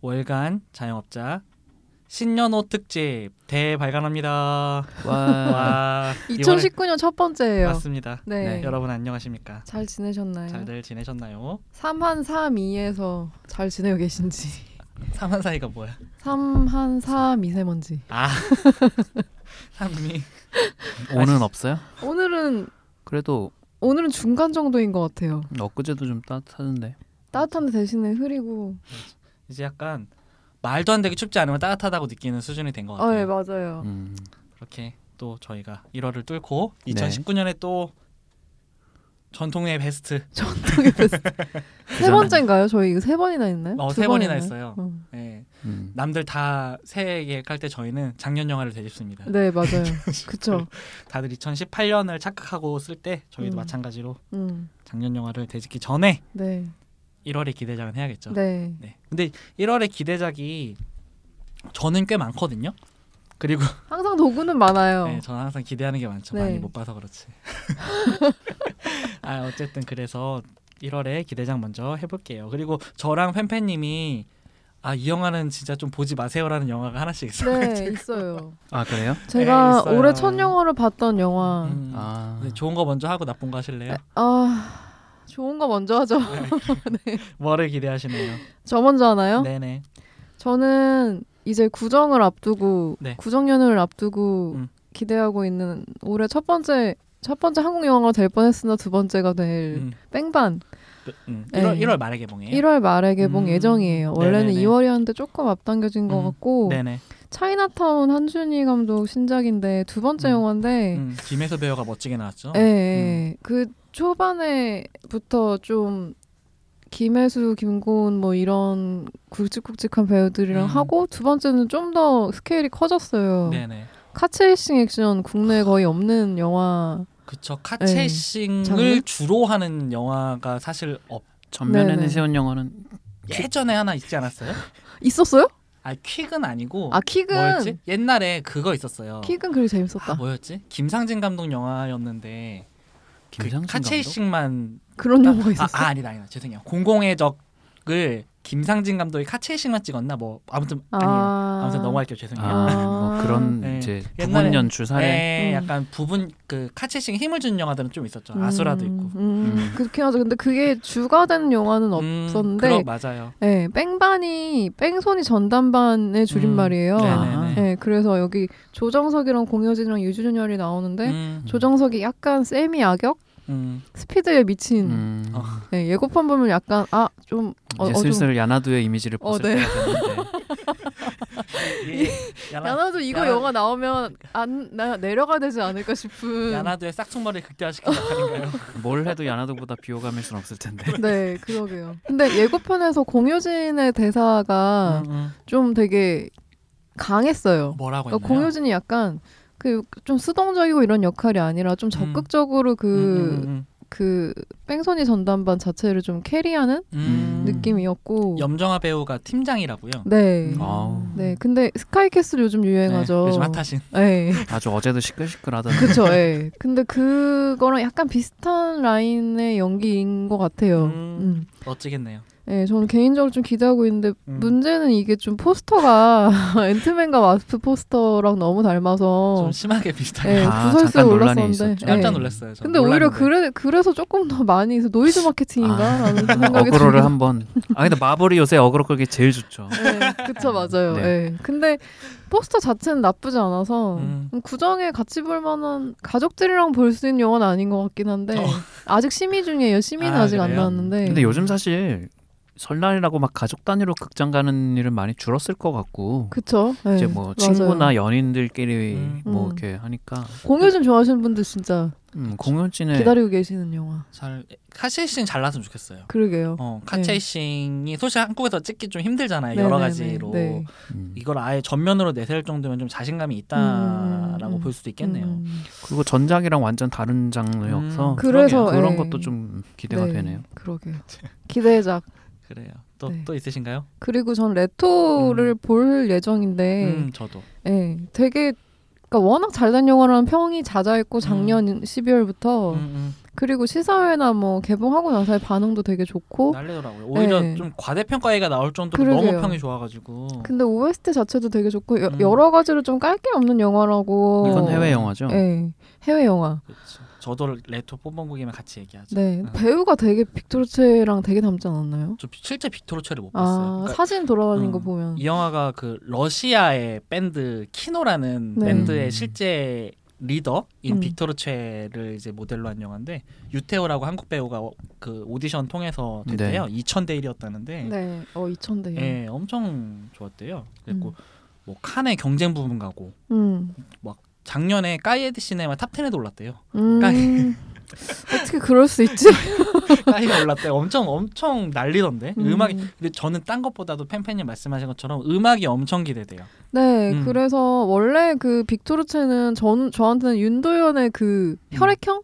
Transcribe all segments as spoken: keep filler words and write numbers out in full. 월간 자영업자 신년호 특집 대발간합니다. 와, 와. 이천십구 년 첫 번째예요. 맞습니다. 네. 네. 여러분 안녕하십니까? 잘 지내셨나요? 잘들 지내셨나요? 삼 한 삼 이에서 잘 지내고 계신지. 삼 한 사이가 뭐야? 삼 한 사 미세먼지. 아, 삼이. 오늘은 없어요? 오늘은 그래도 오늘은 중간 정도인 것 같아요. 엊그제도 좀 따뜻하던데. 따뜻한데 대신에 흐리고. 이제 약간. 말도 안 되게 춥지 않으면 따뜻하다고 느끼는 수준이 된 것 같아요. 어, 네, 맞아요. 음. 그렇게 또 저희가 일 월을 뚫고 네. 이천십구 년에 또 전통의 베스트. 전통의 베스트. 세 번째인가요? 저희 이거 세 번이나 했나요? 어, 세 번이나 했어요. 어. 네. 음. 남들 다 새해 계획할 때 저희는 작년 영화를 되짚습니다. 네, 맞아요. 그렇죠. 다들 이천십팔 년을 착각하고 쓸 때 저희도 음. 마찬가지로 음. 작년 영화를 되짚기 전에 네. 일 월의 기대작은 해야겠죠. 네. 네. 근데 일 월의 기대작이 저는 꽤 많거든요. 그리고 항상 도구는 많아요. 네, 저는 항상 기대하는 게 많죠. 네. 많이 못 봐서 그렇지. 아, 어쨌든 그래서 일 월의 기대작 먼저 해볼게요. 그리고 저랑 팬팬님이 아, 이 영화는 진짜 좀 보지 마세요라는 영화가 하나씩 있어요. 네, 있어요. 아, 그래요? 제가 네, 올해 첫 영화를 봤던 영화. 음, 아. 네, 좋은 거 먼저 하고 나쁜 거 하실래요? 아. 좋은 거 먼저 하죠. 네. 뭐를 기대하시나요? 저 먼저 하나요? 네네. 저는 이제 구정을 앞두고 네. 구정연을 앞두고 음. 기대하고 있는 올해 첫 번째 첫 번째 한국 영화가 될 뻔했으나 두 번째가 될 음. 뺑반. 음. 일 월, 일 월 말에 개봉이에요? 일 월 말에 개봉 음. 예정이에요. 원래는 네네네. 이월이었는데 조금 앞당겨진 음. 것 같고 네네. 차이나타운 한준희 감독 신작인데 두 번째 음. 영화인데 음. 김혜수 배우가 멋지게 나왔죠? 네. 음. 그 초반에부터 좀 김혜수, 김고은 뭐 이런 굵직굵직한 배우들이랑 음. 하고 두 번째는 좀 더 스케일이 커졌어요. 네네. 카체이싱 액션 국내에 거의 없는 영화. 그쵸. 카체이싱을 네. 주로 하는 영화가 사실 없. 전면에 내세운 영화는 예전에 하나 있지 않았어요? 있었어요? 아, 퀵은 아니고. 아, 퀵은 뭐였지? 옛날에 그거 있었어요. 퀵은 그리고 재밌었다. 아, 뭐였지? 김상진 감독 영화였는데. 그 카체이싱만 그런 영화 아, 있었어. 아, 아니다, 아니다. 죄송해요. 공공의 적을 김상진 감독이 카체이싱만 찍었나 뭐 아무튼 아~ 아니에요. 아무튼 넘어갈게요. 죄송해요. 아~ 뭐 그런 네. 이제 부분 연출 사례. 음. 약간 부분 그 카체이싱 힘을 주는 영화들은 좀 있었죠. 음. 아수라도 있고. 음. 음. 그렇긴 하죠. 근데 그게 주가 된 영화는 없었는데. 음. 그럼 맞아요. 네, 뺑반이 뺑손이 전담반의 줄임말이에요. 음. 아. 네, 그래서 여기 조정석이랑 공효진이랑 유준열이 나오는데 음. 조정석이 약간 세미 악역. 음. 스피드에 미친 음. 어. 네, 예고편 보면 약간 아 좀 어, 이제 슬슬 어, 좀. 야나두의 이미지를 벗을 때가 됐는데 예, 야나, 야나두 이거 야나, 영화 나오면 안 나, 내려가야 되지 않을까 싶은 야나두의 싹퉁머리 극대화시킨 작가인가요? 뭘 해도 야나두보다 비호감일 순 없을 텐데. 네, 그러게요. 근데 예고편에서 공효진의 대사가 음, 음. 좀 되게 강했어요. 뭐라고 했나요? 그러니까 공효진이 약간 그 좀 수동적이고 이런 역할이 아니라 좀 적극적으로 음. 그, 음, 음, 음. 그 뺑소니 전담반 자체를 좀 캐리하는 음. 느낌이었고 염정아 배우가 팀장이라고요? 네. 음. 네. 근데 스카이캐슬 요즘 유행하죠. 네, 요즘 핫하신. 네. 아주 어제도 시끌시끌하던데. 그렇죠. 네. 근데 그거랑 약간 비슷한 라인의 연기인 것 같아요. 음. 음. 멋지겠네요. 네, 저는 개인적으로 좀 기대하고 있는데 음. 문제는 이게 좀 포스터가 앤트맨과 와스프 포스터랑 너무 닮아서 좀 심하게 비슷하게 네, 아, 구설수에 올랐었는데 깜짝 놀랐어요. 네. 근데 오히려 그래, 그래서 조금 더 많이 해서 노이즈 마케팅인가? 아, 라는 생각이 어그로를 한번 아 근데 마블이 요새 어그로 끌기 제일 좋죠. 네, 그쵸 맞아요. 네. 네. 근데 포스터 자체는 나쁘지 않아서 음. 구정에 같이 볼 만한 가족들이랑 볼 수 있는 영화는 아닌 것 같긴 한데 어. 아직 심의 중이에요. 심의는 아, 아직 그래요? 안 나왔는데 근데 요즘 사실 설날이라고 막 가족 단위로 극장 가는 일은 많이 줄었을 것 같고, 그렇죠. 네, 이제 뭐 맞아요. 친구나 연인들끼리 음, 뭐 음. 이렇게 하니까 공효진 좋아하시는 분들 진짜 음, 공효진의 기다리고 계시는 영화. 잘 카체이싱 잘 나왔으면 좋겠어요. 그러게요. 어, 카체이싱이 네. 솔직히 한국에서 찍기 좀 힘들잖아요. 네네네. 여러 가지로 네. 이걸 아예 전면으로 내세울 정도면 좀 자신감이 있다라고 음, 볼 수도 있겠네요. 음. 그리고 전작이랑 완전 다른 장르여서 음, 그래서 그런 것도 좀 기대가 네. 되네요. 그러게요. 기대작. 그래요. 또, 네. 또 있으신가요? 그리고 전 레토를 음. 볼 예정인데 음, 저도 네, 되게 그러니까 워낙 잘된 영화라는 평이 잦아있고 작년 음. 십이월부터 음, 음. 그리고 시사회나 뭐 개봉하고 나서의 반응도 되게 좋고 난리더라고요. 오히려 네. 좀 과대평가 얘기가 나올 정도로 그러게요. 너무 평이 좋아가지고. 근데 오에스티 자체도 되게 좋고 여, 음. 여러 가지로 좀 깔 게 없는 영화라고. 이건 해외 영화죠. 네, 해외 영화. 그렇죠. 저도 레토 뽐범국이면 같이 얘기하죠. 네, 응. 배우가 되게 빅토르체랑 되게 닮지 않았나요? 저 실제 빅토르체를 못 봤어요. 아, 그러니까, 사진 돌아다니는 음, 거 보면 이 영화가 그 러시아의 밴드 키노라는 네. 밴드의 실제 리더인 음. 빅토르체를 이제 모델로 한 영화인데 유태오라고 한국 배우가 그 오디션 통해서 됐대요. 네. 이천 대 일이었다는데. 네, 어 이천 대 일. 네, 엄청 좋았대요. 그리고 음. 뭐 칸의 경쟁 부문가고 음. 막. 작년에 까이에드 시네마 탑 텐에도 올랐대요. 음... 까이... 어떻게 그럴 수 있지? 까이가 올랐대요. 엄청 엄청 난리던데. 음... 음악이 근데 저는 딴 것보다도 팬팬님 말씀하신 것처럼 음악이 엄청 기대돼요. 네, 음. 그래서 원래 그 빅토르체는 전 저한테는 윤도현의 그 혈액형?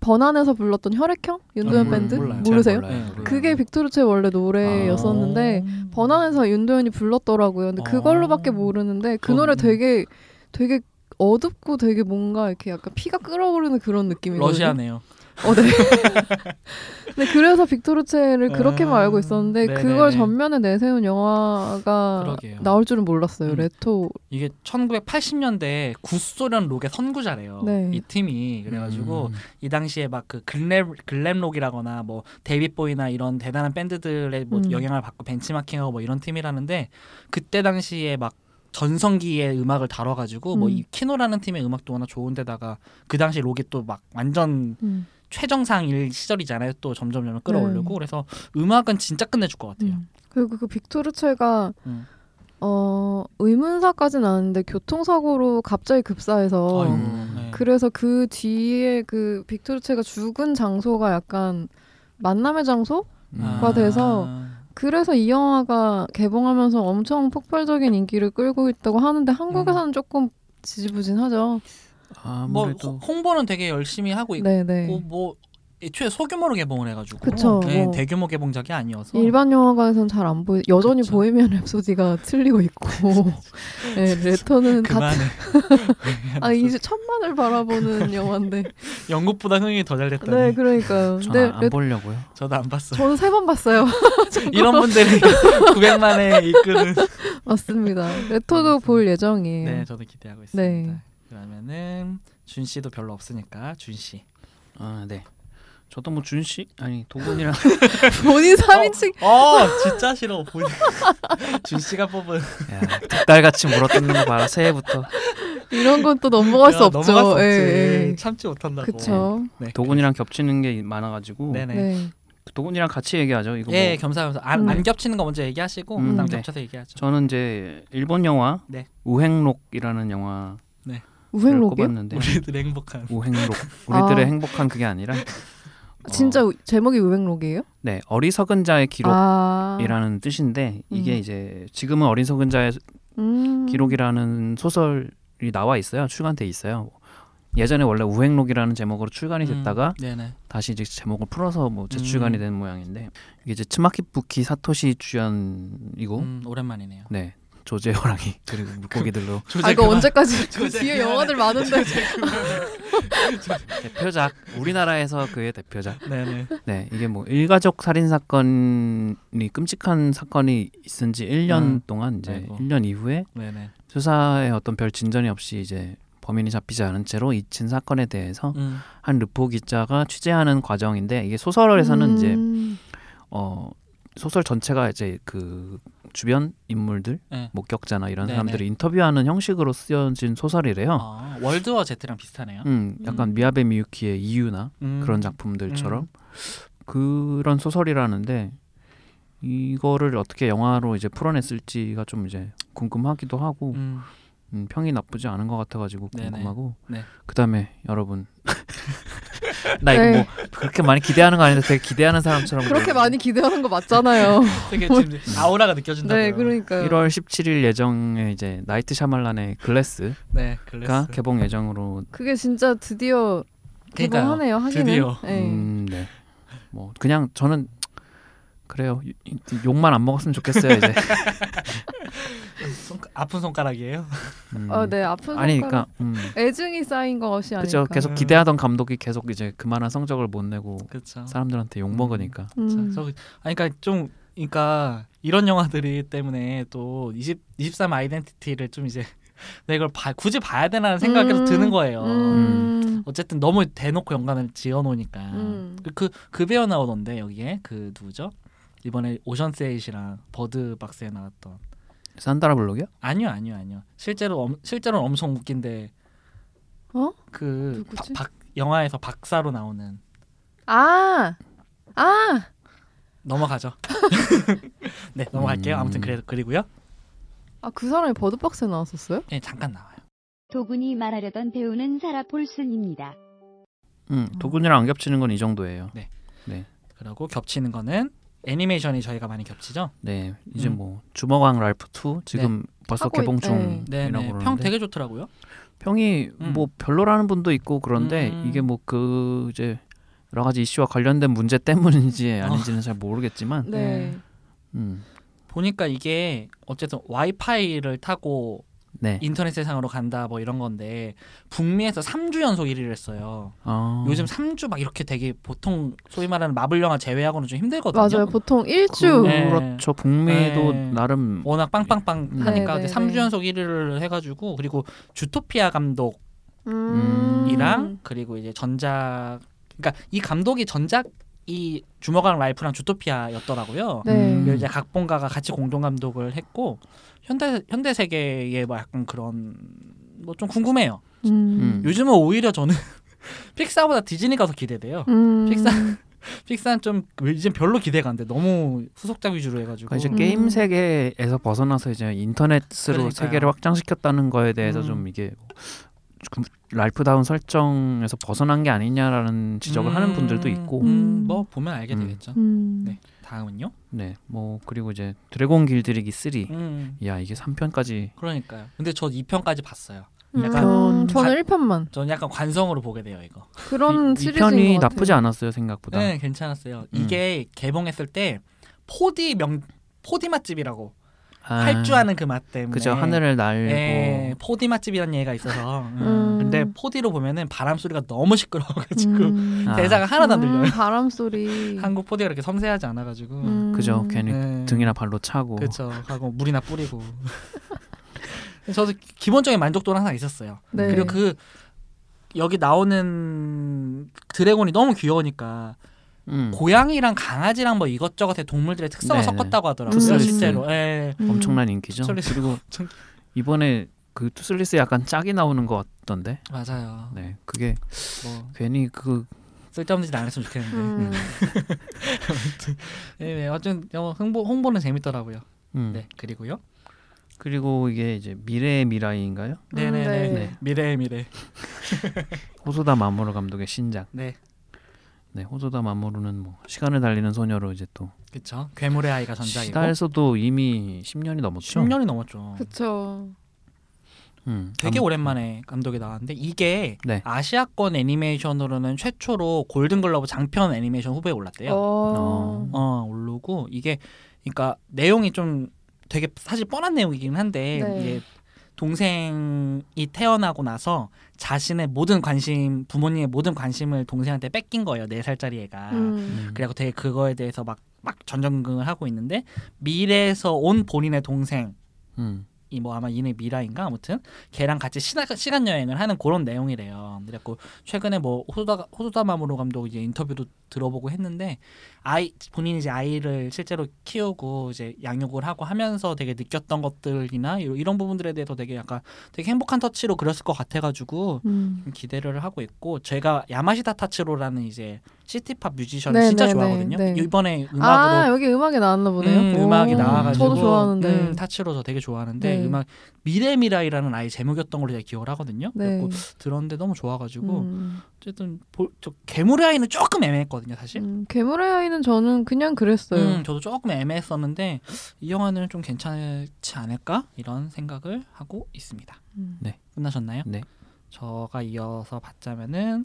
번안에서 불렀던 혈액형? 윤도현 아, 밴드? 몰라요. 모르세요? 몰라요. 그게 빅토르체 원래 노래였었는데 아... 번안에서 윤도현이 불렀더라고요. 근데 그걸로밖에 모르는데 그 노래 되게 되게 어둡고 되게 뭔가 이렇게 약간 피가 끓어오르는 그런 느낌이거든요. 러시아네요. 어, 네. 네, 그래서 빅토르체를 그렇게만 알고 있었는데 네네네. 그걸 전면에 내세운 영화가 그러게요. 나올 줄은 몰랐어요. 음. 레토 이게 천구백팔십 년대 구소련 록의 선구자래요. 네. 이 팀이 그래가지고 음. 이 당시에 막 그 글램 글램록이라거나 뭐 데이빗보이나 이런 대단한 밴드들의 뭐 음. 영향을 받고 벤치마킹하고 뭐 이런 팀이라는데 그때 당시에 막 전성기의 음악을 다뤄가지고 음. 뭐 이 키노라는 팀의 음악도 워낙 좋은데다가 그 당시 록이 또 막 완전 음. 최정상일 시절이잖아요. 또 점점 점점 끌어올리고 네. 그래서 음악은 진짜 끝내줄 것 같아요. 음. 그리고 그 빅토르체가 음. 어, 의문사까지는 아닌데 교통사고로 갑자기 급사해서 아이고, 네. 그래서 그 뒤에 그 빅토르체가 죽은 장소가 약간 만남의 장소가 아. 돼서. 그래서 이 영화가 개봉하면서 엄청 폭발적인 인기를 끌고 있다고 하는데 한국에서는 음. 조금 지지부진하죠. 아무래도 뭐 홍보는 되게 열심히 하고 있고 네네. 뭐 애초에 소규모로 개봉을 해가지고 그쵸, 네, 뭐. 대규모 개봉작이 아니어서 일반 영화관에서는 잘 안 보이 여전히 그쵸. 보헤미안 랩소디가 틀리고 있고 네, 레터는 그만해. 다 아 이제 천만을 바라보는 영화인데 영국보다 흥행이 더 잘 됐다니. 네, 그러니까요. 저는 네, 안 레... 보려고요. 저도 안 봤어요. 저는 세 번 봤어요. 이런 분들이 구백만에 이끄는 맞습니다. 레터도 볼 예정이에요. 네, 저도 기대하고 있습니다. 네. 그러면은 준 씨도 별로 없으니까 준 씨. 아 네. 저도 뭐 준씨? 아니 도군이랑 본인 삼 인칭 어, 어 진짜 싫어 본인 준씨가 뽑은 닭갈같이 물어뜯는 거 봐라 새해부터 이런 건 또 넘어갈 야, 수 없죠. 넘어갈 수 에이. 에이. 참지 못한다고 그쵸. 네. 도군이랑 겹치는 게 많아가지고 네네. 네. 도군이랑 같이 얘기하죠. 이거 예, 뭐. 겸사겸사 안, 음. 안 겹치는 거 먼저 얘기하시고 음, 그다음 네. 겹쳐서 얘기하죠. 저는 이제 일본 영화 네. 우행록이라는 영화 네. 우행록이요? 우리들의 행복한 우행록 우리들의 아. 행복한 그게 아니라 진짜 어, 제목이 우행록이에요? 네, 어리석은 자의 기록이라는 아~ 뜻인데 이게 음. 이제 지금은 어리석은 자의 음. 기록이라는 소설이 나와 있어요. 출간돼 있어요. 예전에 원래 우행록이라는 제목으로 출간이 됐다가 음. 다시 이제 제목을 풀어서 뭐 재출간이 음. 된 모양인데 이게 이제 츠마키부키 사토시 주연이고 음, 오랜만이네요. 네. 조제 호랑이 그리고 물고기들로 그, 아 이거 그만. 언제까지 그 뒤에 영화들 많은데 대표작 우리나라에서 그의 대표작 네네 네 이게 뭐 일가족 살인 사건이 끔찍한 사건이 있은 지 일 년 음. 동안 이제 아이고. 일 년 이후에 네네. 수사에 어떤 별 진전이 없이 이제 범인이 잡히지 않은 채로 잊힌 사건에 대해서 음. 한 르포 기자가 취재하는 과정인데 이게 소설에서는 음. 이제 어 소설 전체가 이제 그 주변 인물들, 네. 목격자나 이런 네네. 사람들을 인터뷰하는 형식으로 쓰여진 소설이래요. 아, 월드워 제트랑 비슷하네요. 음, 약간 음. 미야베 미유키의 이유나 음. 그런 작품들처럼 음. 그런 소설이라는데 이거를 어떻게 영화로 이제 풀어냈을지가 좀 이제 궁금하기도 하고 음. 음, 평이 나쁘지 않은 것 같아가지고 궁금하고 네. 그다음에 여러분 나 이거 네. 뭐 그렇게 많이 기대하는 거 아닌데 되게 기대하는 사람처럼 그렇게 많이 기대하는 거 맞잖아요. 되게 지금 아우라가 느껴진다고요. 네, 그러니까요. 일월 십칠일 예정에 이제 나이트 샤말란의 글래스가 네, 글래스. 개봉 예정으로 그게 진짜 드디어 개봉하네요. 하기는. 드디어. 네. 음, 네. 뭐 그냥 저는 그래요. 욕만 안 먹었으면 좋겠어요 이제. 아픈 손가락이에요? 음. 어, 네, 아픈 손가락. 아니니까 음. 애증이 쌓인 것이 아니니까. 그렇죠. 계속 기대하던 감독이 계속 이제 그만한 성적을 못 내고 그쵸. 사람들한테 욕 먹으니까. 음. 저, 아니, 그러니까 좀, 그러니까 이런 영화들이 때문에 또 이십, 이십삼 아이덴티티를 좀 이제 내가 이걸 봐, 굳이 봐야 되나 생각이 계속 음. 드는 거예요. 음. 어쨌든 너무 대놓고 연관을 지어놓으니까. 음. 그, 그 배우 나오던데 여기에 그 누구죠? 이번에 오션세잇이랑 버드박스에 나왔던 산드라 블록이요? 아니요, 아니요, 아니요. 실제로 엄, 실제로는 엄청 웃긴데. 어? 그 박 영화에서 박사로 나오는. 아, 아. 넘어가죠. 네, 넘어갈게요. 음. 아무튼 그래 그리고요. 아, 그 사람이 버드박스에 나왔었어요? 네, 잠깐 나와요. 도군이 말하려던 배우는 사라 폴슨입니다. 음, 도군이랑 안 겹치는 건 이 정도예요. 네, 네. 그리고 겹치는 거는. 애니메이션이 저희가 많이 겹치죠. 네, 이제 음. 뭐 주먹왕 랄프 투 지금 네. 벌써 개봉 중이라고 그러는데 평 되게 좋더라고요. 평이 음. 뭐 별로라는 분도 있고 그런데 음. 이게 뭐 그 이제 여러 가지 이슈와 관련된 문제 때문인지 아닌지는 어. 잘 모르겠지만 네. 음. 보니까 이게 어쨌든 와이파이를 타고 네. 인터넷 세상으로 간다 뭐 이런 건데 북미에서 삼 주 연속 일 위를 했어요. 아. 요즘 삼 주 막 이렇게 되게 보통 소위 말하는 마블 영화 제외하고는 좀 힘들거든요. 맞아요. 보통 일 주. 그, 네. 그렇죠. 북미도 네. 나름 워낙 빵빵빵 네. 하니까 네. 삼 주 연속 일 위를 해가지고 그리고 주토피아 감독이랑 음. 그리고 이제 전작 그러니까 이 감독이 전작 이 주먹왕 라이프랑 주토피아였더라고요. 네. 이제 각본가가 같이 공동 감독을 했고 현대 현대 세계의 뭐 약간 그런 뭐 좀 궁금해요. 음. 요즘은 오히려 저는 픽사보다 디즈니가 더 기대돼요. 음. 픽사 픽사는 좀 이제 별로 기대가 안 돼. 너무 후속작 위주로 해가지고 그러니까 이제 음. 게임 세계에서 벗어나서 이제 인터넷으로 그러니까요. 세계를 확장시켰다는 거에 대해서 음. 좀 이게. 랄프다운 설정에서 벗어난 게 아니냐라는 지적을 음, 하는 분들도 있고 음, 뭐 보면 알게 음. 되겠죠. 음. 네, 다음은요? 네, 뭐 그리고 이제 드래곤 길들이기 삼. 음. 야 이게 삼 편까지. 그러니까요. 근데 저 이 편까지 봤어요. 약간 음, 저는 일 편만. 저는 약간 관성으로 보게 돼요 이거. 그런 이, 이 편이 나쁘지 않았어요 생각보다. 네, 괜찮았어요. 음. 이게 개봉했을 때 포디 명 포디 맛집이라고. 아, 활주하는 그 맛 때문에 그죠 하늘을 날고 네, 포디 맛집이라는 얘기가 있어서 음. 음. 근데 포디로 보면은 바람 소리가 너무 시끄러워가지고 음. 대사가 아. 하나도 안 들려요. 음, 바람 소리 한국 포디가 이렇게 섬세하지 않아가지고 음. 그죠 괜히 네. 등이나 발로 차고 그죠 하고 물이나 뿌리고 저도 기본적인 만족도는 항상 있었어요. 네. 그리고 그 여기 나오는 드래곤이 너무 귀여우니까. 음. 고양이랑 강아지랑 뭐 이것저것의 동물들의 특성을 네네. 섞었다고 하더라고요. 투슬리스. 실제로 예. 음. 엄청난 인기죠. 투슬리스. 그리고 이번에 그 투슬리스 약간 짝이 나오는 것 같던데. 맞아요. 네, 그게 뭐. 괜히 그 쓸데없는 짓 안 했으면 좋겠는데. 아무튼 예, 어쨌든 홍보 홍보는 재밌더라고요. 음. 네, 그리고요. 그리고 이게 이제 미래의 미라이인가요? 네네네. 네. 네. 미래의 미래. 호소다 마모루 감독의 신작. 네. 네, 호소다 마모루는 뭐 시간을 달리는 소녀로 이제 또 그렇죠. 괴물의 아이가 전작이고 시다에서도 이미 십 년이 넘었죠. 십 년이 넘었죠. 그렇죠. 음, 되게 감... 오랜만에 감독이 나왔는데 이게 네. 아시아권 애니메이션으로는 최초로 골든글러브 장편 애니메이션 후보에 올랐대요. 어, 어 오르고 이게 그러니까 내용이 좀 되게 사실 뻔한 내용이긴 한데 네. 이게 동생이 태어나고 나서 자신의 모든 관심, 부모님의 모든 관심을 동생한테 뺏긴 거예요. 네 살짜리 애가. 음. 그래갖고 되게 그거에 대해서 막, 막 전전긍긍을 하고 있는데 미래에서 온 본인의 동생, 음. 이 뭐 아마 이네 미라인가 아무튼 걔랑 같이 시나, 시간 여행을 하는 그런 내용이래요. 그래갖고 최근에 뭐 호소다, 호소다 마모루 감독 이제 인터뷰도 들어보고 했는데 아이 본인이 이제 아이를 실제로 키우고 이제 양육을 하고 하면서 되게 느꼈던 것들이나 이런 부분들에 대해서 되게 약간 되게 행복한 터치로 그렸을 것 같아가지고 음. 기대를 하고 있고 제가 야마시타 타츠로라는 이제 시티팝 뮤지션을 네, 진짜 네, 좋아하거든요. 네, 네. 이번에 음악으로 아 여기 음악이 나왔나 보네요. 음, 음악이 나와가지고 저도 좋아하는데 음, 타츠로 저 되게 좋아하는데 네. 음악 미래미라이라는 아이 제목이었던 걸 제가 기억을 하거든요. 네. 그래서 들었는데 너무 좋아가지고 음. 어쨌든 보, 저 괴물의 아이는 조금 애매했거든요 사실. 음, 괴물의 아이는 저는 그냥 그랬어요. 음, 저도 조금 애매했었는데 이 영화는 좀 괜찮지 않을까 이런 생각을 하고 있습니다. 음. 네 끝나셨나요? 네. 저가 이어서 봤자면은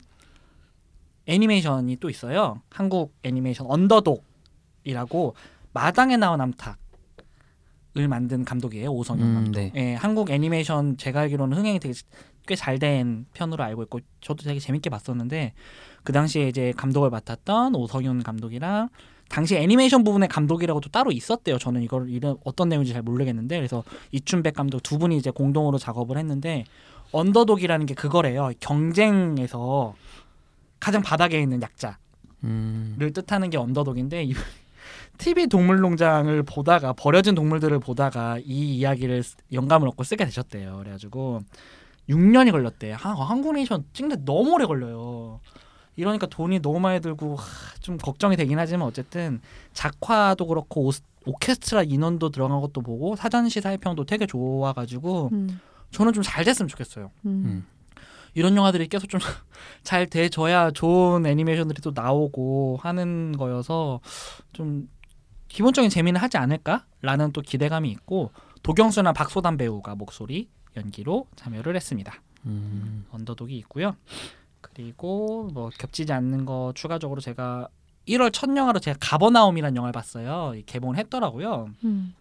애니메이션이 또 있어요. 한국 애니메이션 언더독이라고 마당에 나온 암탉 만든 감독이에요. 오성영 음, 감독. 네. 예, 한국 애니메이션 제가 알기로는 흥행이 되게 꽤 잘 된 편으로 알고 있고 저도 되게 재밌게 봤었는데 그 당시에 이제 감독을 맡았던 오성윤 감독이랑 당시 애니메이션 부분의 감독이라고 또 따로 있었대요. 저는 이걸 이런 어떤 내용인지 잘 모르겠는데 그래서 이춘백 감독 두 분이 이제 공동으로 작업을 했는데 언더독이라는 게 그거래요. 경쟁에서 가장 바닥에 있는 약자를 음. 뜻하는 게 언더독인데 이 티비 동물농장을 보다가 버려진 동물들을 보다가 이 이야기를 영감을 얻고 쓰게 되셨대요. 그래가지고 육 년이 걸렸대. 아, 한국 애니메이션 찍는데 너무 오래 걸려요. 이러니까 돈이 너무 많이 들고 하, 좀 걱정이 되긴 하지만 어쨌든 작화도 그렇고 오스, 오케스트라 인원도 들어간 것도 보고 사전시사의 평도 되게 좋아가지고 음. 저는 좀 잘 됐으면 좋겠어요. 음. 이런 영화들이 계속 좀 잘 돼줘야 좋은 애니메이션들이 또 나오고 하는 거여서 좀 기본적인 재미는 하지 않을까라는 또 기대감이 있고 도경수나 박소담 배우가 목소리 연기로 참여를 했습니다. 음. 언더독이 있고요. 그리고 뭐 겹치지 않는 거 추가적으로 제가 일월 첫 영화로 제가 가버나움이라는 영화를 봤어요. 개봉을 했더라고요. 음.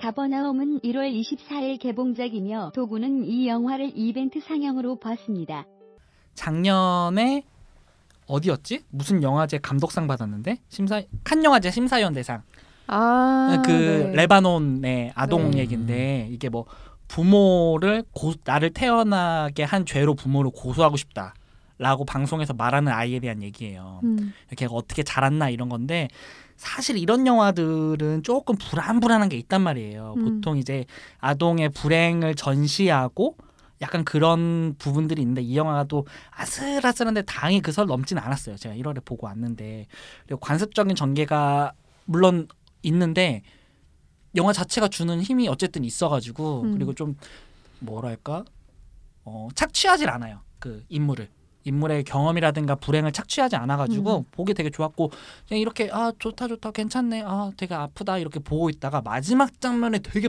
가버나움은 일월 이십사일 개봉작이며 도구는 이 영화를 이벤트 상영으로 봤습니다. 작년에 어디였지? 무슨 영화제 감독상 받았는데 심사 칸 영화제 심사위원 대상. 아, 그 네. 레바논의 아동 네. 얘기인데 이게 뭐 부모를 고, 나를 태어나게 한 죄로 부모를 고소하고 싶다라고 방송에서 말하는 아이에 대한 얘기예요. 음. 걔가 어떻게 자랐나 이런 건데 사실 이런 영화들은 조금 불안불안한 게 있단 말이에요. 음. 보통 이제 아동의 불행을 전시하고 약간 그런 부분들이 있는데 이 영화가 또 아슬아슬한데 당이 그 선 넘지는 않았어요. 제가 일월에 보고 왔는데 그리고 관습적인 전개가 물론 있는데 영화 자체가 주는 힘이 어쨌든 있어가지고 음. 그리고 좀 뭐랄까 어, 착취하질 않아요. 그 인물을 인물의 경험이라든가 불행을 착취하지 않아가지고 음. 보기 되게 좋았고 그냥 이렇게 아 좋다 좋다 괜찮네 아 되게 아프다 이렇게 보고 있다가 마지막 장면에 되게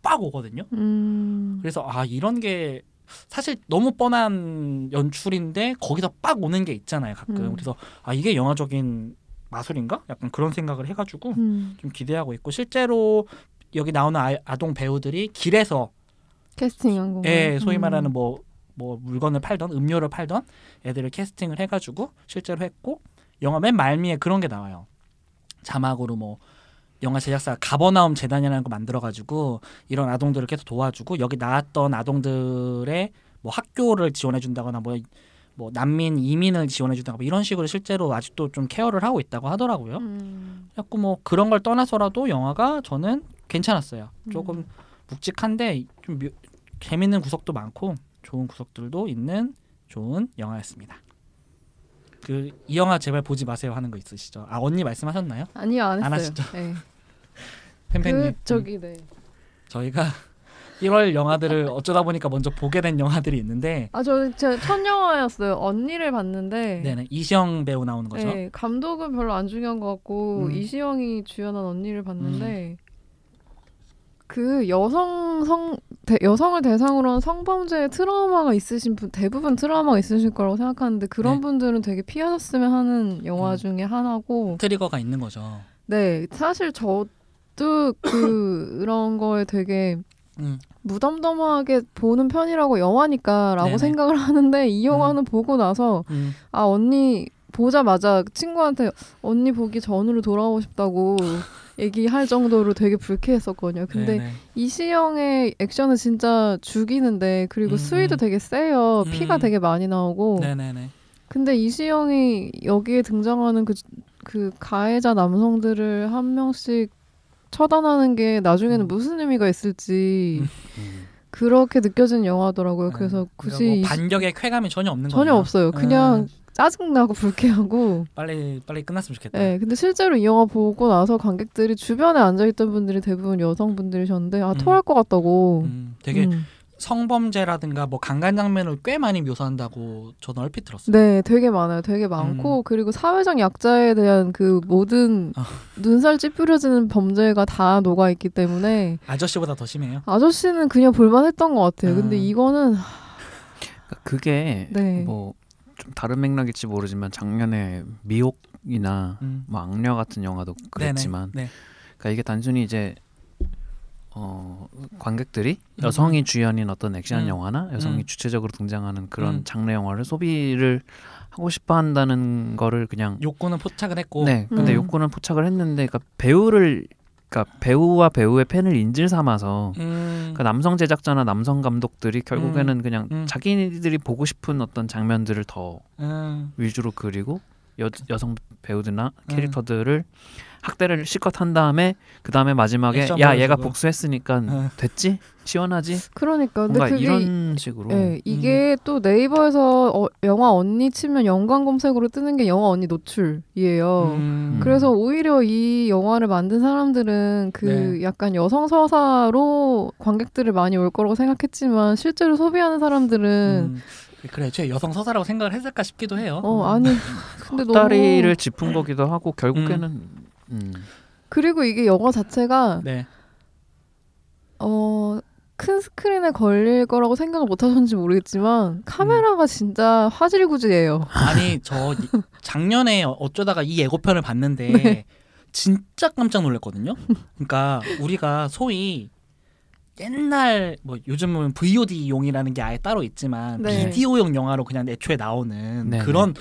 빡 오거든요. 음. 그래서 아 이런 게 사실 너무 뻔한 연출인데 거기서 빡 오는 게 있잖아요 가끔. 음. 그래서 아 이게 영화적인 마술인가? 약간 그런 생각을 해가지고 음. 좀 기대하고 있고 실제로 여기 나오는 아, 아동 배우들이 길에서 캐스팅한 건가요? 예, 소위 말하는 뭐, 뭐 물건을 팔던 음료를 팔던 애들을 캐스팅을 해가지고 실제로 했고 영화 맨 말미에 그런 게 나와요. 자막으로 뭐 영화 제작사가 가버나움 재단이라는 거 만들어가지고 이런 아동들을 계속 도와주고 여기 나왔던 아동들의 뭐 학교를 지원해준다거나 뭐 뭐 난민, 이민을 지원해주다가 이런 식으로 실제로 아직도 좀 케어를 하고 있다고 하더라고요. 음. 자꾸 뭐 그런 걸 떠나서라도 영화가 저는 괜찮았어요. 음. 조금 묵직한데 좀 묘, 재밌는 구석도 많고 좋은 구석들도 있는 좋은 영화였습니다. 그 이 영화 제발 보지 마세요 하는 거 있으시죠? 아 언니 말씀하셨나요? 아니요 안 했어요. 안 하시죠? 네. 팬팬님. 그 저기 네. 저희가 일월 영화들을 어쩌다 보니까 먼저 보게 된 영화들이 있는데 아 저 제 첫 영화였어요. 언니를 봤는데 네네 이시영 배우 나오는 거죠. 네 감독은 별로 안 중요한 것 같고 음. 이시영이 주연한 언니를 봤는데 음. 그 여성 성 대, 여성을 대상으로 한 성범죄의 트라우마가 있으신 분 대부분 트라우마가 있으실 거라고 생각하는데 그런 네. 분들은 되게 피하셨으면 하는 영화 음. 중에 하나고 트리거가 있는 거죠. 네 사실 저도 그런 거에 되게 음. 무덤덤하게 보는 편이라고 영화니까 라고 네네. 생각을 하는데 이 영화는 음. 보고 나서 음. 아 언니 보자마자 친구한테 언니 보기 전으로 돌아오고 싶다고 얘기할 정도로 되게 불쾌했었거든요. 근데 네네. 이시영의 액션은 진짜 죽이는데 그리고 음. 수위도 되게 세요. 음. 피가 되게 많이 나오고 네네네. 근데 이시영이 여기에 등장하는 그, 그 가해자 남성들을 한 명씩 처단하는 게 나중에는 음. 무슨 의미가 있을지 음. 그렇게 느껴지는 영화더라고요. 네. 그래서 굳이 뭐 반격의 쾌감이 전혀 없는 거예요. 전혀 거구나. 없어요. 그냥 음. 짜증나고 불쾌하고 빨리 빨리 끝났으면 좋겠다. 네, 근데 실제로 이 영화 보고 나서 관객들이 주변에 앉아있던 분들이 대부분 여성분들이셨는데 아 토할 음. 것 같다고. 음, 되게 음. 성범죄라든가 뭐 강간 장면을 꽤 많이 묘사한다고 저는 얼핏 들었어요. 네, 되게 많아요. 되게 많고 음. 그리고 사회적 약자에 대한 그 모든 어. 눈살 찌푸려지는 범죄가 다 녹아 있기 때문에 아저씨보다 더 심해요. 아저씨는 그냥 볼만했던 것 같아요. 음. 근데 이거는 그게 네. 뭐 좀 다른 맥락일지 모르지만 작년에 미혹이나 음. 뭐 악녀 같은 영화도 그랬지만, 네. 그러니까 이게 단순히 이제 어, 관객들이 음. 여성이 주연인 어떤 액션 음. 영화나 여성이 음. 주체적으로 등장하는 그런 음. 장르 영화를 소비를 하고 싶어 한다는 거를 그냥 욕구는 포착을 했고 네, 근데 음. 욕구는 포착을 했는데 그러니까 배우를 그러니까 배우와 배우의 팬을 인질 삼아서 음. 그러니까 남성 제작자나 남성 감독들이 결국에는 음. 그냥 음. 자기들이 보고 싶은 어떤 장면들을 더 음. 위주로 그리고 여, 여성 배우들이나 캐릭터들을 음. 학대를 실컷 한 다음에 그 다음에 마지막에 야 얘가 주고. 복수했으니까 음. 됐지? 시원하지? 그러니까 근데 뭔가 그게 이런 식으로 예, 이게 음. 또 네이버에서 어, 영화 언니 치면 연관 검색으로 뜨는 게 영화 언니 노출이에요. 음. 그래서 오히려 이 영화를 만든 사람들은 그 네. 약간 여성 서사로 관객들을 많이 올 거라고 생각했지만 실제로 소비하는 사람들은 음. 그래, 제 여성 서사라고 생각을 했을까 싶기도 해요. 어, 아니, 근데 너무 헛다리를 짚은 거기도 하고 결국에는 음. 음. 그리고 이게 영화 자체가 네. 어, 큰 스크린에 걸릴 거라고 생각을 못 하셨는지 모르겠지만 카메라가 음. 진짜 화질구질이에요. 아니, 저 작년에 어쩌다가 이 예고편을 봤는데 네. 진짜 깜짝 놀랐거든요. 그러니까 우리가 소위 옛날 뭐 요즘은 브이오디용이라는 게 아예 따로 있지만 네. 비디오용 영화로 그냥 애초에 나오는 네네. 그런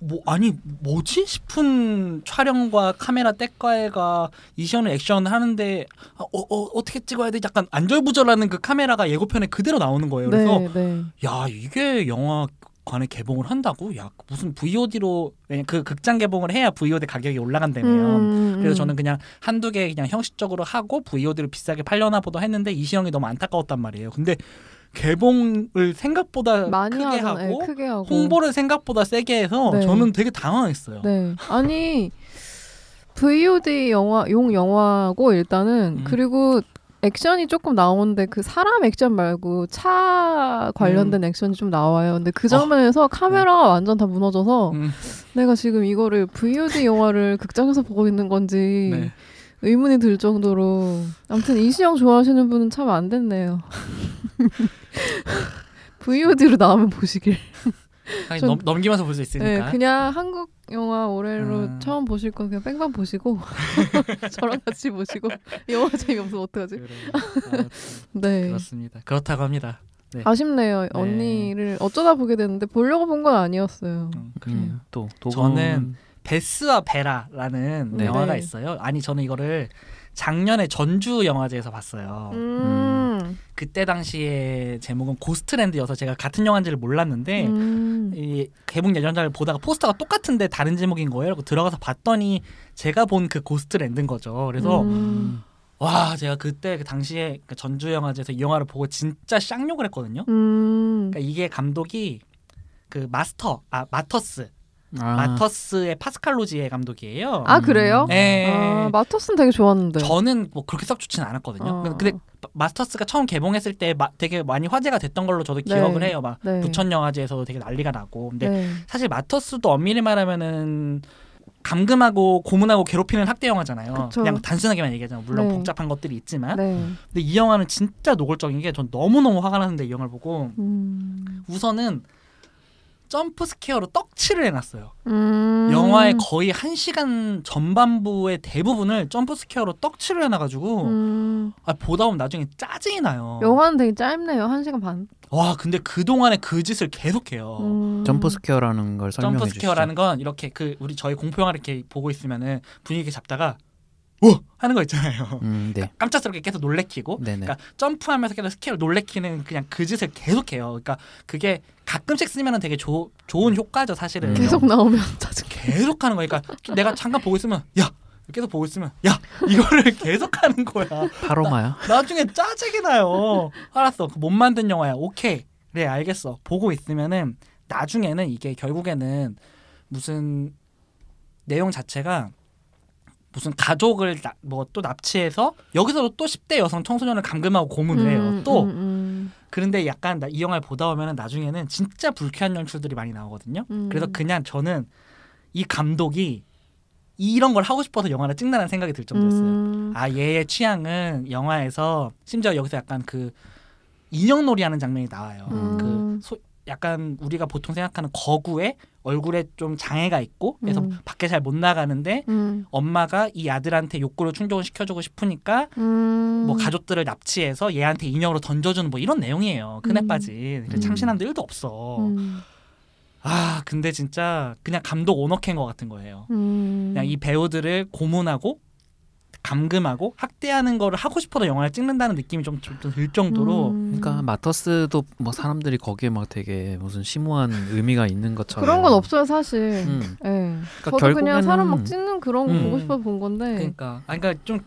뭐 아니 뭐지 싶은 촬영과 카메라 때깔과 이션을 액션을 하는데 아, 어, 어, 어떻게 찍어야 돼 약간 안절부절하는 그 카메라가 예고편에 그대로 나오는 거예요. 그래서 네네. 야 이게 영화관에 개봉을 한다고? 야 무슨 브이오디로 그 극장 개봉을 해야 브이오디 가격이 올라간다며요. 음, 음. 그래서 저는 그냥 한두 개 그냥 형식적으로 하고 브이오디를 비싸게 팔려나 보다 했는데 이시영이 너무 안타까웠단 말이에요. 근데 개봉을 생각보다 많이 크게, 하잖아, 하고, 네, 크게 하고 홍보를 생각보다 세게 해서 네. 저는 되게 당황했어요. 네. 아니 브이오디 영화, 용 영화고 일단은 음. 그리고 액션이 조금 나오는데 그 사람 액션 말고 차 관련된 음. 액션이 좀 나와요. 근데 그 점에서 어. 카메라가 네. 완전 다 무너져서 음. 내가 지금 이거를 브이오디 영화를 극장에서 보고 있는 건지 네. 의문이 들 정도로 아무튼 이시영 좋아하시는 분은 참 안 됐네요. 브이오디로 나오면 보시길. 아니, 전, 넘, 넘기면서 볼 수 있으니까. 네, 그냥 한국 영화 올해로 음. 처음 보실 건 그냥 뺑방 보시고 저랑 같이 보시고 영화 재미없으면 어떡하지? 그래. 아, 네. 그렇습니다. 그렇다고 합니다. 네. 아쉽네요. 네. 언니를 어쩌다 보게 됐는데 보려고 본 건 아니었어요. 음, 그래요. 음, 또 도건... 저는 베스와 베라라는 네. 영화가 있어요. 아니 저는 이거를 작년에 전주 영화제에서 봤어요. 음. 음. 그때 당시에 제목은 고스트랜드여서 제가 같은 영화인지를 몰랐는데 음. 이 개봉 예정자를 보다가 포스터가 똑같은데 다른 제목인 거예요. 그리고 들어가서 봤더니 제가 본 그 고스트랜드인 거죠. 그래서 음. 와 제가 그때 그 당시에 전주 영화제에서 이 영화를 보고 진짜 쌍욕을 했거든요. 음. 그러니까 이게 감독이 그 마스터 아 마터스 아. 마터스의 파스칼 로지에 감독이에요. 아 그래요? 네. 아, 마터스는 되게 좋았는데. 저는 뭐 그렇게 썩 좋지는 않았거든요. 아. 근데 마터스가 처음 개봉했을 때 마, 되게 많이 화제가 됐던 걸로 저도 네. 기억을 해요. 막 네. 부천 영화제에서도 되게 난리가 나고. 근데 네. 사실 마터스도 엄밀히 말하면은 감금하고 고문하고 괴롭히는 학대 영화잖아요. 그쵸. 그냥 단순하게만 얘기하잖아요. 물론 네. 복잡한 것들이 있지만. 네. 근데 이 영화는 진짜 노골적인 게 전 너무너무 화가 나는데 이 영화를 보고 음. 우선은 점프 스퀘어로 떡칠을 해놨어요. 음. 영화의 거의 한 시간 전반부의 대부분을 점프 스퀘어로 떡칠을 해놔가지고 음. 아, 보다 보면 나중에 짜증이 나요. 영화는 되게 짧네요. 한 시간 반. 와 근데 그 동안에 그 짓을 계속해요. 음. 점프 스퀘어라는 걸 설명해 주시죠. 점프 스퀘어라는 건 이렇게 그 우리 저희 공포 영화를 이렇게 보고 있으면은 분위기 잡다가 오! 하는 거 있잖아요. 음, 네. 깜짝스럽게 계속 놀래키고 그러니까 점프하면서 계속 스케일을 놀래키는 그냥 그 짓을 계속해요. 그러니까 그게 가끔씩 쓰면 되게 조, 좋은 효과죠 사실은. 음. 계속 나오면 짜증 계속 하는 거니까 내가 잠깐 보고 있으면 야! 계속 보고 있으면 야! 이거를 계속 하는 거야. 파로마야? 나중에 짜증이 나요. 알았어. 못 만든 영화야. 오케이. 그래 알겠어. 보고 있으면은 나중에는 이게 결국에는 무슨 내용 자체가 무슨 가족을 뭐 또 납치해서 여기서도 또 십 대 여성 청소년을 감금하고 고문을 해요. 음, 또 음, 음. 그런데 약간 이 영화를 보다 보면 나중에는 진짜 불쾌한 연출들이 많이 나오거든요. 음. 그래서 그냥 저는 이 감독이 이런 걸 하고 싶어서 영화를 찍나라는 생각이 들 정도였어요. 음. 아 얘의 취향은 영화에서 심지어 여기서 약간 그 인형놀이 하는 장면이 나와요. 음. 그 소, 약간 우리가 보통 생각하는 거구에 얼굴에 좀 장애가 있고 그래서 음. 밖에 잘 못 나가는데 음. 엄마가 이 아들한테 욕구를 충족을 시켜주고 싶으니까 음. 뭐 가족들을 납치해서 얘한테 인형으로 던져주는 뭐 이런 내용이에요. 큰애 빠진. 음. 참신함도 일도 없어. 음. 아 근데 진짜 그냥 감독 오너캔 것 같은 거예요. 음. 그냥 이 배우들을 고문하고 감금하고 학대하는 거를 하고 싶어서 영화를 찍는다는 느낌이 좀 들 정도로 음. 그러니까 마터스도 뭐 사람들이 거기에 막 되게 무슨 심오한 의미가 있는 것처럼 그런 건 없어요 사실. 음. 네. 그러니까 저도 결국에는... 그냥 사람 막 찍는 그런 거 음. 보고 싶어서 본 건데 그러니까 아, 그러니까 좀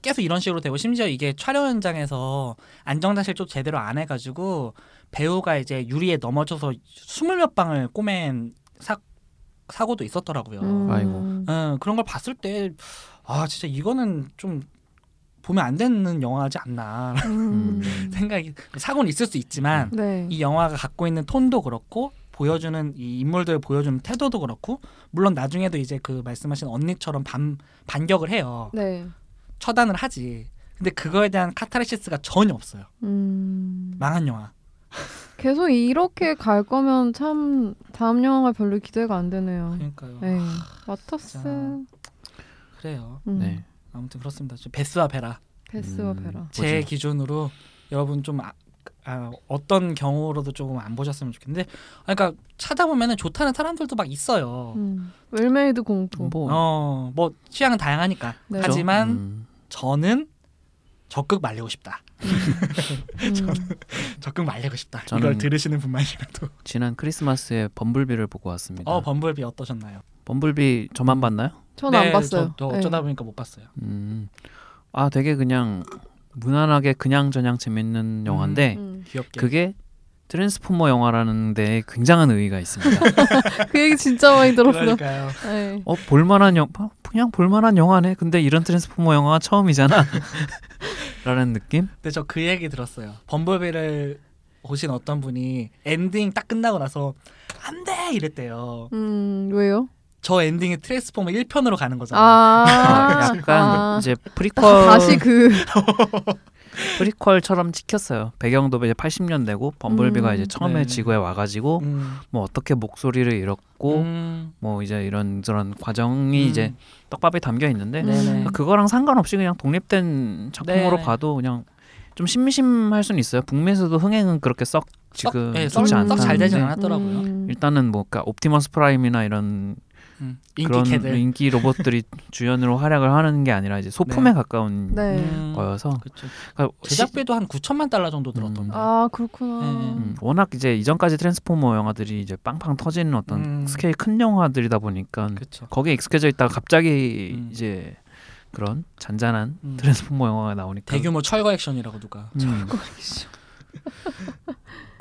계속 이런 식으로 되고 심지어 이게 촬영 현장에서 안정장실도 제대로 안 해가지고 배우가 이제 유리에 넘어져서 스물 몇 방을 꼬맨 사, 사고도 있었더라고요. 음. 아이고. 음, 그런 걸 봤을 때 아 진짜 이거는 좀 보면 안 되는 영화지 않나 음. 생각이 사고는 있을 수 있지만 네. 이 영화가 갖고 있는 톤도 그렇고 보여주는 이 인물들을 보여주는 태도도 그렇고 물론 나중에도 이제 그 말씀하신 언니처럼 반, 반격을 해요. 네. 처단을 하지. 근데 그거에 대한 카타르시스가 전혀 없어요. 음. 망한 영화. 계속 이렇게 갈 거면 참 다음 영화가 별로 기대가 안 되네요. 그러니까요. 에이, 마터스. 그래요. 음. 네. 아무튼 그렇습니다. 베스와 베라. 베스와 음. 베라. 제 보죠. 기준으로 여러분 좀 아, 아, 어떤 경우로도 조금 안 보셨으면 좋겠는데, 그러니까 찾아보면은 좋다는 사람들도 막 있어요. 음. 웰메이드 공포. 뭐. 어, 뭐 취향은 다양하니까. 네. 하지만 음. 저는 적극 말리고 싶다. 음. 저는 적극 말리고 싶다. 이걸 들으시는 분만이라도. 지난 크리스마스에 범블비를 보고 왔습니다. 어, 범블비 어떠셨나요? 범블비 저만 봤나요? 전 안 네, 봤어요. 저, 저 어쩌다 네. 보니까 못 봤어요. 음, 아 되게 그냥 무난하게 그냥 저냥 재밌는 영화인데 음, 음. 그게 트랜스포머 영화라는데 굉장한 의의가 있습니다. 그 얘기 진짜 많이 들었어요. 네. 어 볼만한 영화? 그냥 볼만한 영화네. 근데 이런 트랜스포머 영화가 처음이잖아. 라는 느낌? 근데 저 그 얘기 들었어요. 범블비를 보신 어떤 분이 엔딩 딱 끝나고 나서 안 돼! 이랬대요. 음 왜요? 저 엔딩이 트랜스포머 일 편으로 가는 거잖아요. 아~ 약간 아~ 이제 프리퀄 다시 그 프리퀄처럼 찍혔어요. 배경도 이제 팔십 년대고 범블비가 음. 이제 처음에 네. 지구에 와가지고 음. 뭐 어떻게 목소리를 잃었고 음. 뭐 이제 이런 저런 과정이 음. 이제 떡밥에 담겨 있는데 음. 그거랑 상관없이 그냥 독립된 작품으로 네네. 봐도 그냥 좀 심심할 수는 있어요. 북미에서도 흥행은 그렇게 썩 지금 좋지 않다. 썩 잘 되지 않았더라고요. 음. 일단은 뭐 그러니까 옵티머스 프라임이나 이런 음, 그런 캐들. 인기 로봇들이 주연으로 활약을 하는 게 아니라 이제 소품에 네. 가까운 네. 거여서 그러니까 제작비도 한 구천만 달러 정도 들었던데. 음. 아 그렇구나. 네. 음, 워낙 이제 이전까지 트랜스포머 영화들이 이제 빵빵 터지는 어떤 음. 스케일 큰 영화들이다 보니까 그쵸. 거기에 익숙해져 있다가 갑자기 음. 이제 그런 잔잔한 음. 트랜스포머 영화가 나오니까 대규모 철거 액션이라고 누가. 음. 철거 액션.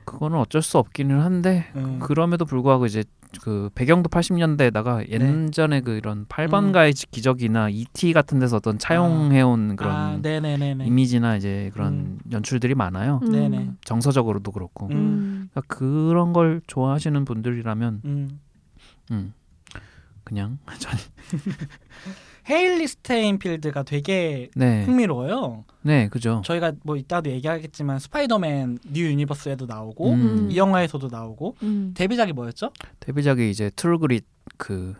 그거는 어쩔 수 없기는 한데 음. 그럼에도 불구하고 이제 그 배경도 팔십 년대에다가 예전에 네. 그 이런 팔 번가의 음. 기적이나 이티 같은 데서 어떤 차용해온 아. 그런 아, 이미지나 이제 그런 음. 연출들이 많아요. 음. 정서적으로도 그렇고 음. 그러니까 그런 걸 좋아하시는 분들이라면 음. 음. 그냥 헤일리 스테인필드가 되게 네. 흥미로워요. 네, 그죠. 저희가 뭐 이따도 얘기하겠지만 스파이더맨 뉴 유니버스에도 나오고 음. 이 영화에서도 나오고 음. 데뷔작이 뭐였죠? 데뷔작이 이제 트루 그릿 그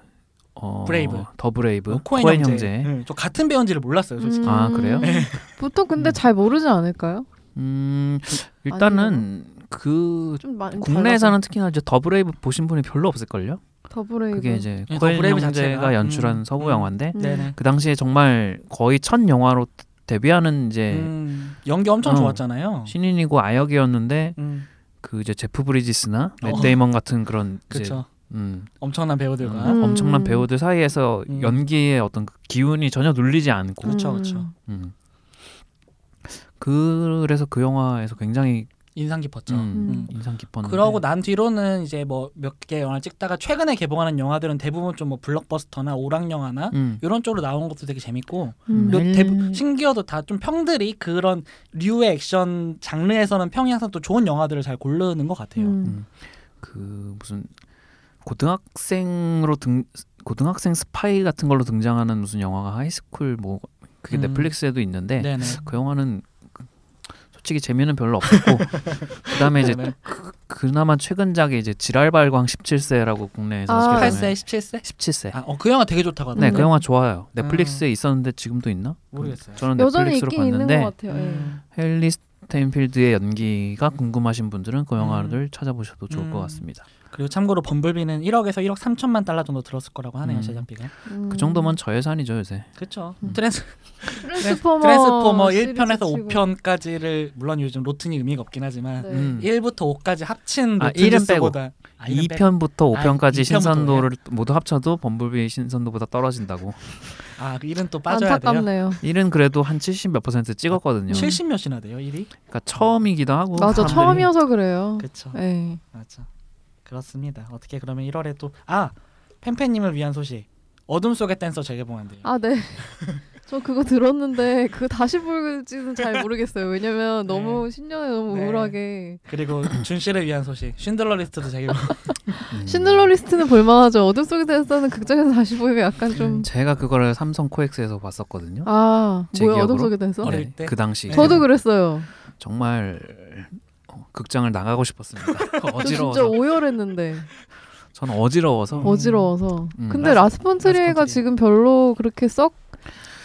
어, 브레이브 더 브레이브 어, 코엔, 코엔 형제. 형제. 네, 저 같은 배우인지를 몰랐어요, 솔직히. 음. 아 그래요? 네. 보통 근데 음. 잘 모르지 않을까요? 음 일단은 아니요. 그 국내에서는 달라서. 특히나 이제 더 브레이브 보신 분이 별로 없을걸요? 더 브레이브. 그게 이제 코엔 형제가 연출한 음. 서부 영화인데 음. 그 당시에 정말 거의 첫 영화로 데뷔하는 이제 음. 연기 엄청 어, 좋았잖아요. 신인이고 아역이었는데 음. 그 이제 제프 브리지스나 맷 어. 데이먼 같은 그런 이제 음. 엄청난 배우들과 음. 엄청난 배우들 사이에서 음. 연기의 어떤 그 기운이 전혀 눌리지 않고 그렇죠, 그렇죠. 음. 그래서 그 영화에서 굉장히 인상 깊었죠. 음, 음. 인상 깊었는데. 그러고 난 뒤로는 이제 뭐 몇 개 영화를 찍다가 최근에 개봉하는 영화들은 대부분 좀 뭐 블록버스터나 오락 영화나 음. 이런 쪽으로 나온 것도 되게 재밌고 음. 그리고 대부, 신기어도 다 좀 평들이 그런 류의 액션 장르에서는 평이 항상 또 좋은 영화들을 잘 고르는 것 같아요. 음. 음. 그 무슨 고등학생으로 등 고등학생 스파이 같은 걸로 등장하는 무슨 영화가 하이스쿨 뭐 그게 음. 넷플릭스에도 있는데 네네. 그 영화는 솔직히 재미는 별로 없었고 그다음에 이제 네. 그, 그나마 최근작에 이제 지랄발광 십칠 세라고 국내에서 아, 팔 세, 십칠 세? 십칠 세. 아, 어, 그 영화 되게 좋다고 하던데. 네, 그 영화 좋아요. 넷플릭스에 음. 있었는데 지금도 있나? 모르겠어요. 저는 넷플릭스로 봤는데 있는 것 같아요. 음. 헨리 스탠필드의 연기가 궁금하신 분들은 그 영화를 음. 찾아보셔도 좋을 음. 것 같습니다. 그리고 참고로 범블비는 일억에서 일억 삼천만 달러 정도 들었을 거라고 하네요. 음. 제작비가. 음. 그 정도면 저예산이죠 요새. 그렇죠. 음. 트랜스, 트랜스포머, 트랜스포머 일 편에서 오 편까지를 물론 요즘 로튼이 의미가 없긴 하지만 네. 음. 일부터 오까지 합친 로튼 지수보다 아, 아, 이 편부터 오 편까지 아, 신선도를 예. 모두 합쳐도 범블비의 신선도보다 떨어진다고. 아, 그 일은 또 빠져야 안타깝네요. 돼요. 일은 그래도 한 칠십 몇 퍼센트 찍었거든요. 칠십 몇이나 돼요, 일이? 그러니까 처음이기도 하고. 맞아, 사람들이. 처음이어서 그래요. 그렇죠. 맞아. 그렇습니다. 어떻게 그러면 일월에 또 아! 팬팬님을 위한 소식. 어둠 속의 댄서 재개봉한대요. 아, 네. 저 그거 들었는데 그거 다시 볼지는 잘 모르겠어요. 왜냐면 너무 네. 신년에 너무 네. 우울하게. 그리고 준 씨를 위한 소식. 신들러 리스트도 재개봉. 음. 신들러 리스트는 볼만하죠. 어둠 속의 댄서는 극장에서 다시 보기가 약간 좀. 제가 그거를 삼성 코엑스에서 봤었거든요. 아, 뭐야 어둠 속의 댄서? 어릴 네. 때? 그 당시. 저도 그랬어요. 정말... 극장을 나가고 싶었습니다. 어지러워서. 진짜 오열했는데. 저는 어지러워서. 어지러워서. 음. 근데 라스폰트리에가 지금 별로 그렇게 썩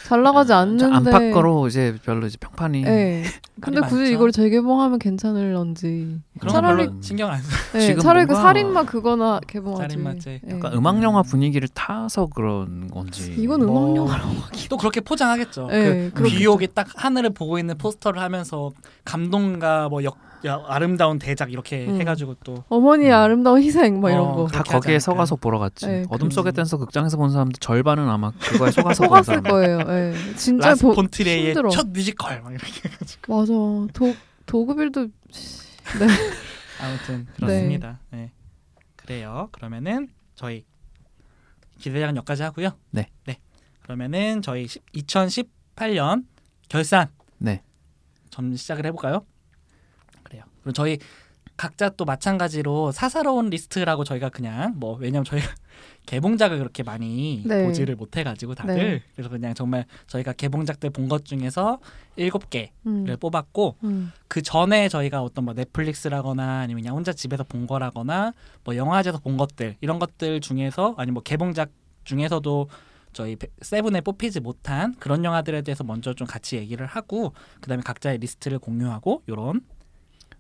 잘 나가지 아, 않는데. 안팎으로 이제 별로 이제 평판이. 네. 근데 굳이 많죠? 이걸 재개봉하면 괜찮을런지. 차라리 신경 안 써. 네, 지금 차라리 그 살인마 그거나 개봉하지. 살인마제. 네. 약간 음악 영화 분위기를 타서 그런 건지. 이건 음악 뭐... 영화라고 하기. 또 그렇게 포장하겠죠. 네, 그 비옥이 딱 하늘을 보고 있는 포스터를 하면서 감동과 뭐 역. 야, 아름다운 대작 이렇게 음. 해가지고 또 어머니의 음. 아름다운 희생 뭐 이런 어, 거 다 거기에 속아서 보러 갔지. 네, 어둠 속의 댄서 극장에서 본 사람들 절반은 아마 그거에 속아서 본 사람 속았을 거예요. 네. 진짜 라스 폰트리에의 첫 뮤지컬 막 이렇게 해가지고 맞아. 도, 도그빌도 네. 아무튼 그렇습니다. 네. 네. 그래요. 그러면은 저희 기대작은 여기까지 하고요. 네. 네. 그러면은 저희 이천십팔 년 결산 네. 좀 시작을 해볼까요? 그럼 저희 각자 또 마찬가지로 사사로운 리스트라고 저희가 그냥 뭐 왜냐면 저희가 개봉작을 그렇게 많이 네. 보지를 못해가지고 다들 네. 그래서 그냥 정말 저희가 개봉작들 본 것 중에서 일곱 개를 음. 뽑았고 음. 그 전에 저희가 어떤 뭐 넷플릭스라거나 아니면 그냥 혼자 집에서 본 거라거나 뭐 영화제에서 본 것들 이런 것들 중에서 아니 뭐 개봉작 중에서도 저희 세븐에 뽑히지 못한 그런 영화들에 대해서 먼저 좀 같이 얘기를 하고 그 다음에 각자의 리스트를 공유하고 요런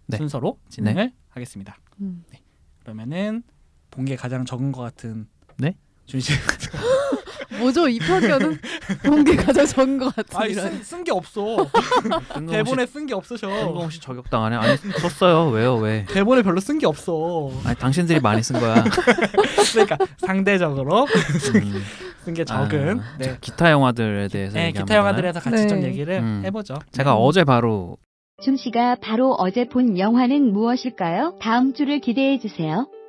네. 순서로 진행을 네. 하겠습니다. 음. 네. 그러면은 본 게 가장 적은 것 같은 네? 준씨 뭐죠? 이 편견은 본 게 가장 적은 것 같은 아니 쓴 게 없어. 대본에 쓴 게 없으셔. 은공 씨 저격당하네. 아니 썼어요. 왜요? 왜? 대본에 별로 쓴 게 없어. 아니 당신들이 많이 쓴 거야. 그러니까 상대적으로 음. 쓴 게 적은 아, 네. 기타 영화들에 대해서 네, 기타 영화들에서 같이 네. 좀 얘기를 음. 해보죠. 제가 네. 어제 바로 준씨가 바로 어제 본 영화는 무엇일까요? 다음 주를 기대해주세요.